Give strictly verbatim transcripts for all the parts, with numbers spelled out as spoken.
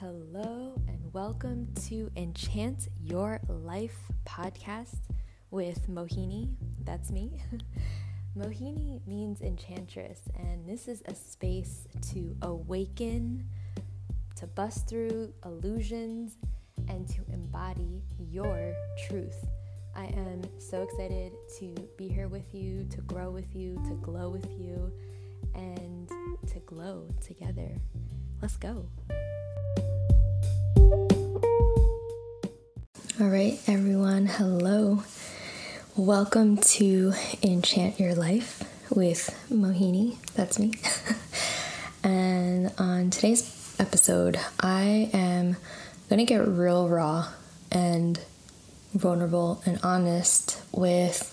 Hello and welcome to Enchant Your Life podcast with Mohini. That's me. Mohini means enchantress, and this is a space to awaken, to bust through illusions, and to embody your truth. I am so excited to be here with you, to grow with you, to glow with you, and to glow together. Let's go. All right, everyone. Hello. Welcome to Enchant Your Life with Mohini. That's me. And on today's episode, I am going to get real raw and vulnerable and honest with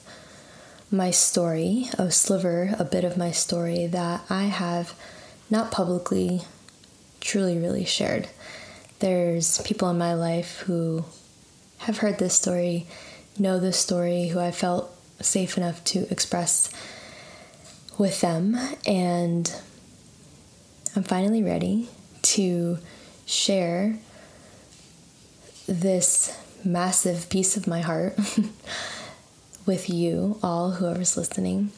my story, a sliver, a bit of my story that I have not publicly truly, really shared. There's people in my life who have heard this story, know this story, who I felt safe enough to express with them. And I'm finally ready to share this massive piece of my heart with you all, whoever's listening.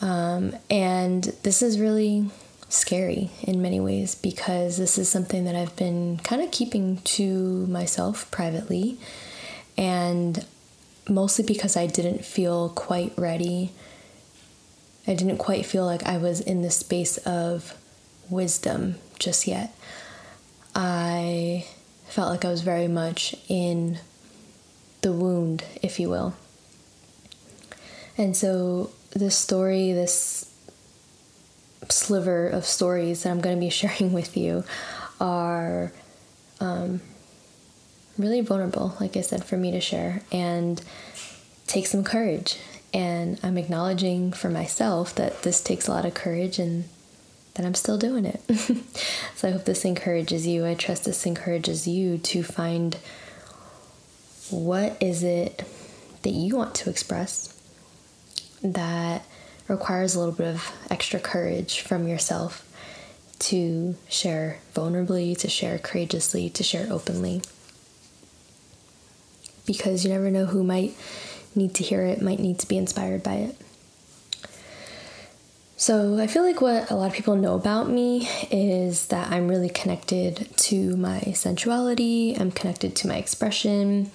Um, and this is really scary in many ways, because this is something that I've been kind of keeping to myself privately, and mostly because I didn't feel quite ready. I didn't quite feel like I was in the space of wisdom just yet. I felt like I was very much in the wound, if you will. And so this story, this sliver of stories that I'm going to be sharing with you are um, really vulnerable, like I said, for me to share, and take some courage. And I'm acknowledging for myself that this takes a lot of courage and that I'm still doing it. So I hope this encourages you. I trust this encourages you to find what is it that you want to express that requires a little bit of extra courage from yourself to share vulnerably, to share courageously, to share openly. Because you never know who might need to hear it, might need to be inspired by it. So I feel like what a lot of people know about me is that I'm really connected to my sensuality, I'm connected to my expression.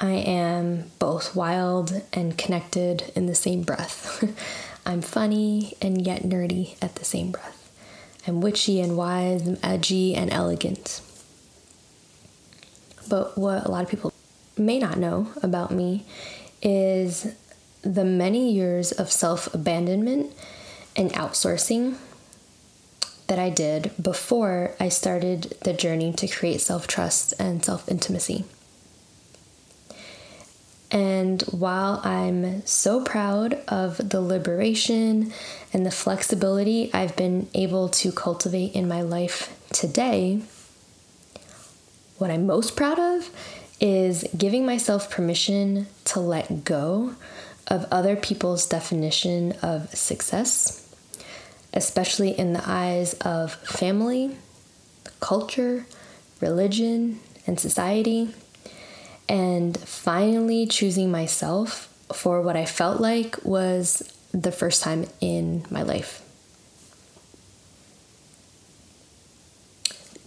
I am both wild and connected in the same breath. I'm funny and yet nerdy at the same breath. I'm witchy and wise, I'm edgy and elegant. But what a lot of people may not know about me is the many years of self-abandonment and outsourcing that I did before I started the journey to create self-trust and self-intimacy. And while I'm so proud of the liberation and the flexibility I've been able to cultivate in my life today, what I'm most proud of is giving myself permission to let go of other people's definition of success, especially in the eyes of family, culture, religion, and society. And finally choosing myself for what I felt like was the first time in my life.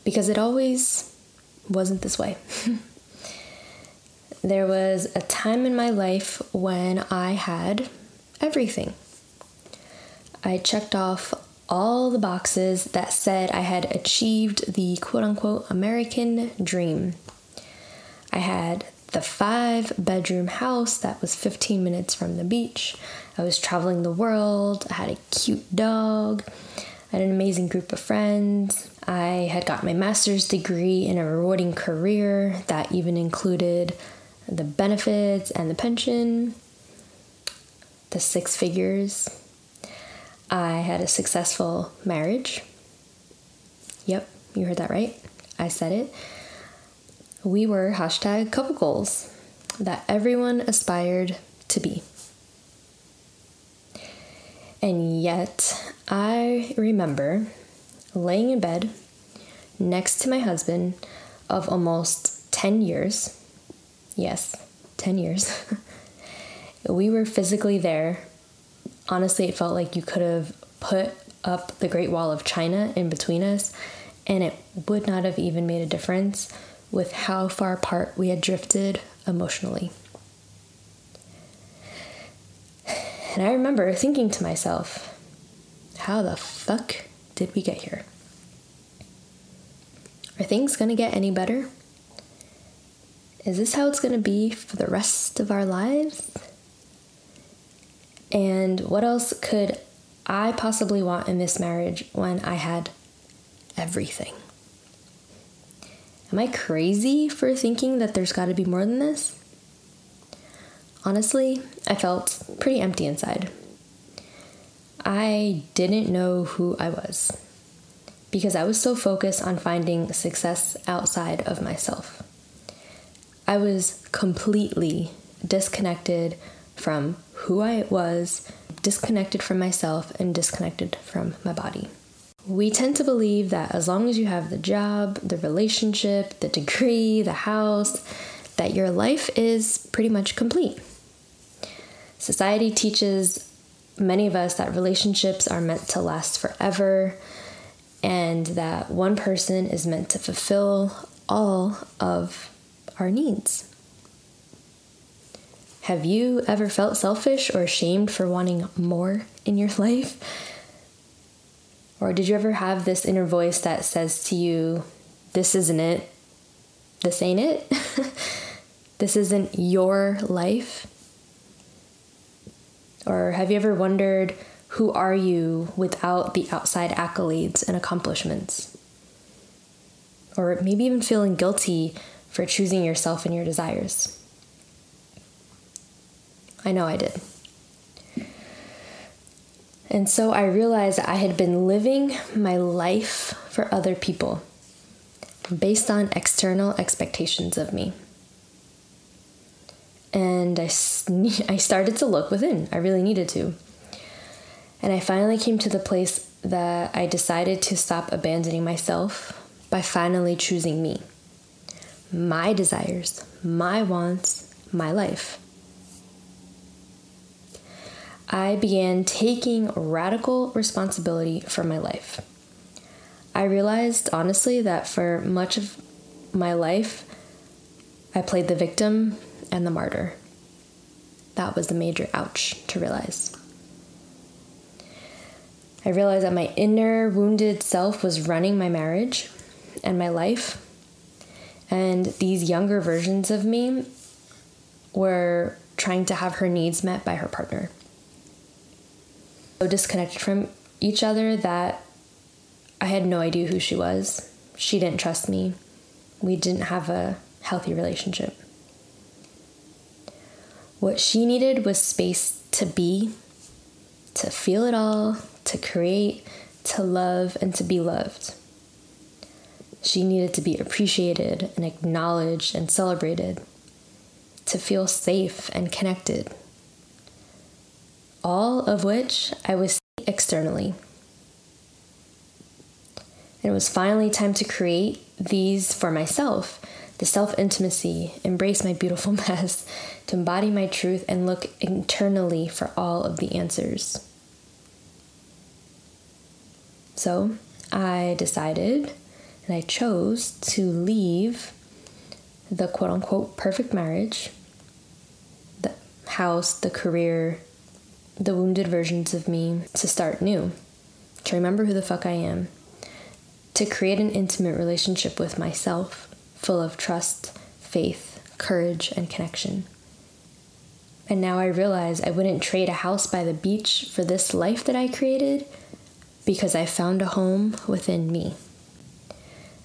Because it always wasn't this way. There was a time in my life when I had everything. I checked off all the boxes that said I had achieved the quote-unquote American dream. I had the five bedroom house that was fifteen minutes from the beach. I was traveling the world. I had a cute dog. I had an amazing group of friends. I had got my master's degree in a rewarding career that even included the benefits and the pension, the six figures. I had a successful marriage. Yep, you heard that right. I said it. We were hashtag couple goals that everyone aspired to be. And yet I remember laying in bed, next to my husband of almost ten years. Yes, ten years. We were physically there. Honestly, it felt like you could have put up the Great Wall of China in between us, and it would not have even made a difference with how far apart we had drifted emotionally. And I remember thinking to myself, how the fuck did we get here? Are things gonna get any better? Is this how it's gonna be for the rest of our lives? And what else could I possibly want in this marriage when I had everything? Am I crazy for thinking that there's got to be more than this? Honestly, I felt pretty empty inside. I didn't know who I was because I was so focused on finding success outside of myself. I was completely disconnected from who I was, disconnected from myself, and disconnected from my body. We tend to believe that as long as you have the job, the relationship, the degree, the house, that your life is pretty much complete. Society teaches many of us that relationships are meant to last forever and that one person is meant to fulfill all of our needs. Have you ever felt selfish or ashamed for wanting more in your life? Or did you ever have this inner voice that says to you, this isn't it, this ain't it, this isn't your life? Or have you ever wondered, who are you without the outside accolades and accomplishments? Or maybe even feeling guilty for choosing yourself and your desires. I know I did. And so I realized I had been living my life for other people based on external expectations of me. And I, sne- I started to look within. I really needed to. And I finally came to the place that I decided to stop abandoning myself by finally choosing me, my desires, my wants, my life. I began taking radical responsibility for my life. I realized, honestly, that for much of my life, I played the victim and the martyr. That was the major ouch to realize. I realized that my inner wounded self was running my marriage and my life, and these younger versions of me were trying to have her needs met by her partner. So disconnected from each other that I had no idea who she was. She didn't trust me. We didn't have a healthy relationship. What she needed was space to be, to feel it all, to create, to love, and to be loved. She needed to be appreciated and acknowledged and celebrated, to feel safe and connected. All of which I was seeing externally. And it was finally time to create these for myself, the self-intimacy, embrace my beautiful mess, to embody my truth and look internally for all of the answers. So I decided and I chose to leave the quote-unquote perfect marriage, the house, the career, the wounded versions of me, to start new, to remember who the fuck I am, to create an intimate relationship with myself full of trust, faith, courage, and connection. And now I realize I wouldn't trade a house by the beach for this life that I created because I found a home within me.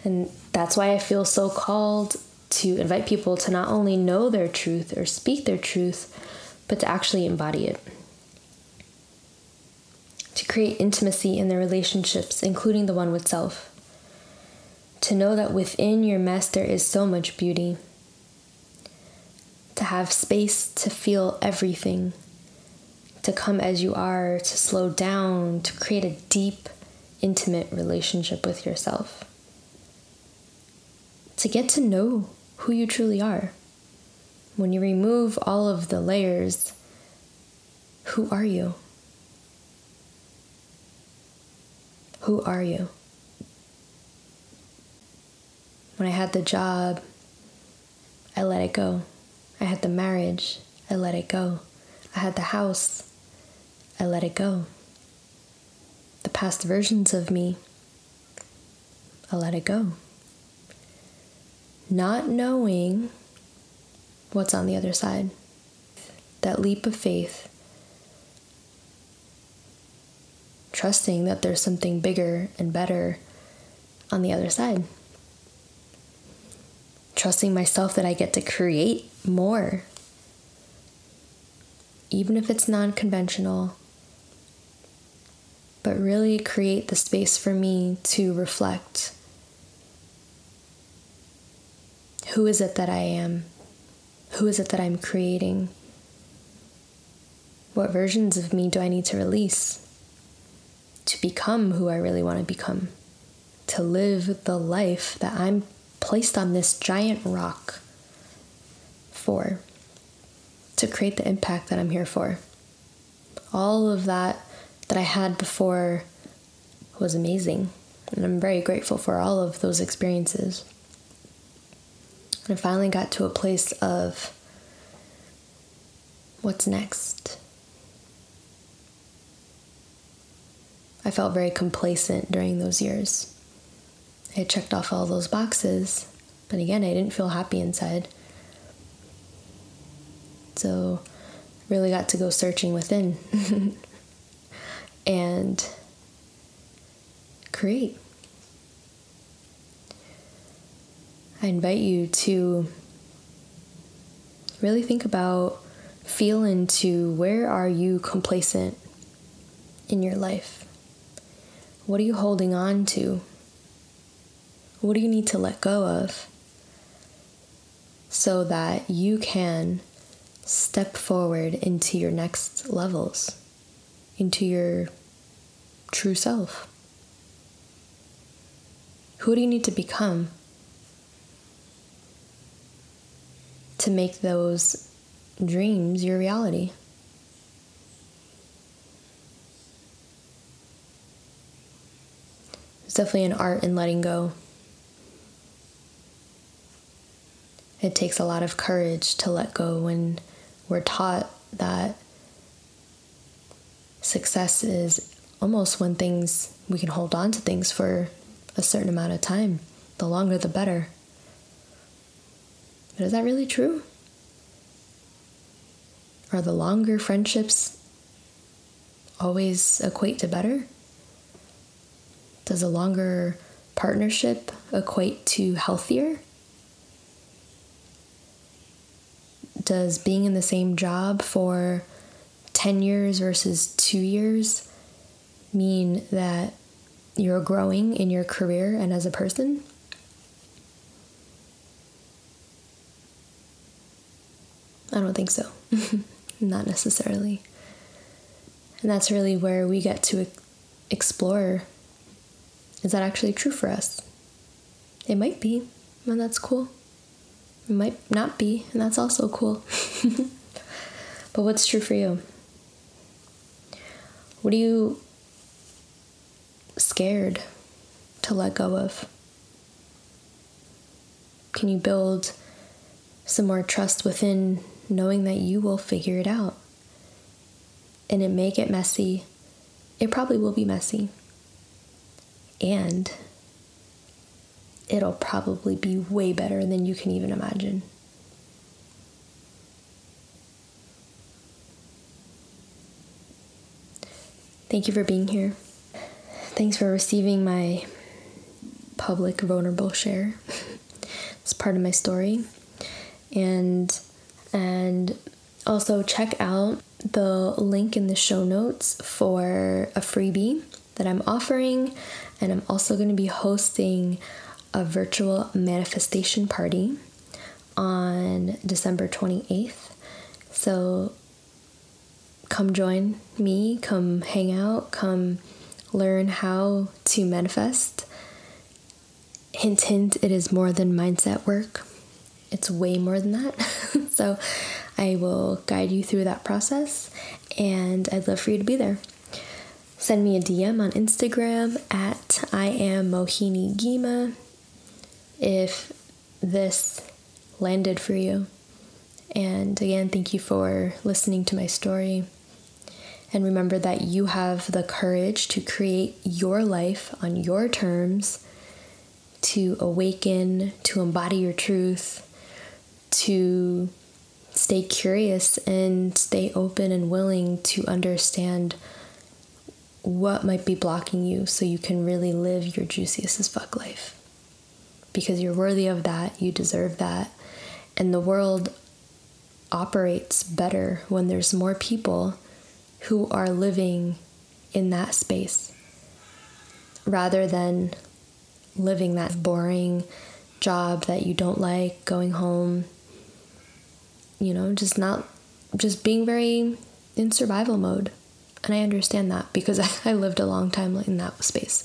And that's why I feel so called to invite people to not only know their truth or speak their truth, but to actually embody it. To create intimacy in their relationships, including the one with self. To know that within your mess there is so much beauty. To have space to feel everything. To come as you are, to slow down, to create a deep, intimate relationship with yourself. to get to know who you truly are. When you remove all of the layers, who are you? Who are you? When I had the job, I let it go. I had the marriage, I let it go. I had the house, I let it go. The past versions of me, I let it go. Not knowing what's on the other side. That leap of faith. Trusting that there's something bigger and better on the other side. Trusting myself that I get to create more. Even if it's non-conventional. But really create the space for me to reflect. Who is it that I am? Who is it that I'm creating? What versions of me do I need to release? To become who I really want to become. To live the life that I'm placed on this giant rock for. To create the impact that I'm here for. All of that that I had before was amazing. And I'm very grateful for all of those experiences. And I finally got to a place of, what's next? I felt very complacent during those years. I had checked off all those boxes, but again, I didn't feel happy inside. So really got to go searching within and create. I invite you to really think about, feel into, where are you complacent in your life? What are you holding on to? What do you need to let go of so that you can step forward into your next levels, into your true self? Who do you need to become to make those dreams your reality? Definitely an art in letting go. It takes a lot of courage to let go when we're taught that success is almost when things, we can hold on to things for a certain amount of time. The longer the better. But is that really true? Are the longer friendships always equate to better? Does a longer partnership equate to healthier? Does being in the same job for ten years versus two years mean that you're growing in your career and as a person? I don't think so. Not necessarily. And that's really where we get to explore. Is that actually true for us? It might be, and that's cool. It might not be, and that's also cool. But what's true for you? What are you scared to let go of? Can you build some more trust within, knowing that you will figure it out? And it may get messy. It probably will be messy. And it'll probably be way better than you can even imagine. Thank you for being here. Thanks for receiving my public vulnerable share. It's part of my story. And and also check out the link in the show notes for a freebie that I'm offering, and I'm also going to be hosting a virtual manifestation party on December twenty-eighth. So come join me, come hang out, come learn how to manifest Hint, hint, it is more than mindset work. It's way more than that. So I will guide you through that process, and I'd love for you to be there. Send me a D M on Instagram at I am Mohini Gima if this landed for you. And again, thank you for listening to my story. And remember that you have the courage to create your life on your terms, to awaken, to embody your truth, to stay curious and stay open and willing to understand what might be blocking you so you can really live your juiciest as fuck life. Because you're worthy of that, you deserve that, and the world operates better when there's more people who are living in that space rather than living that boring job that you don't like, going home, you know, just not, just being very in survival mode. And I understand that because I lived a long time in that space.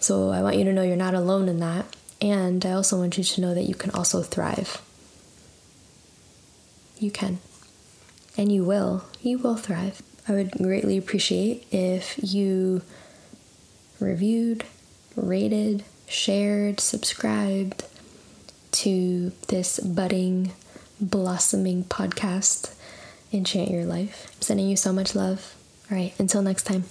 So I want you to know you're not alone in that. And I also want you to know that you can also thrive. You can. And you will. You will thrive. I would greatly appreciate if you reviewed, rated, shared, subscribed to this budding, blossoming podcast, Enchant Your Life. I'm sending you so much love. All right, until next time.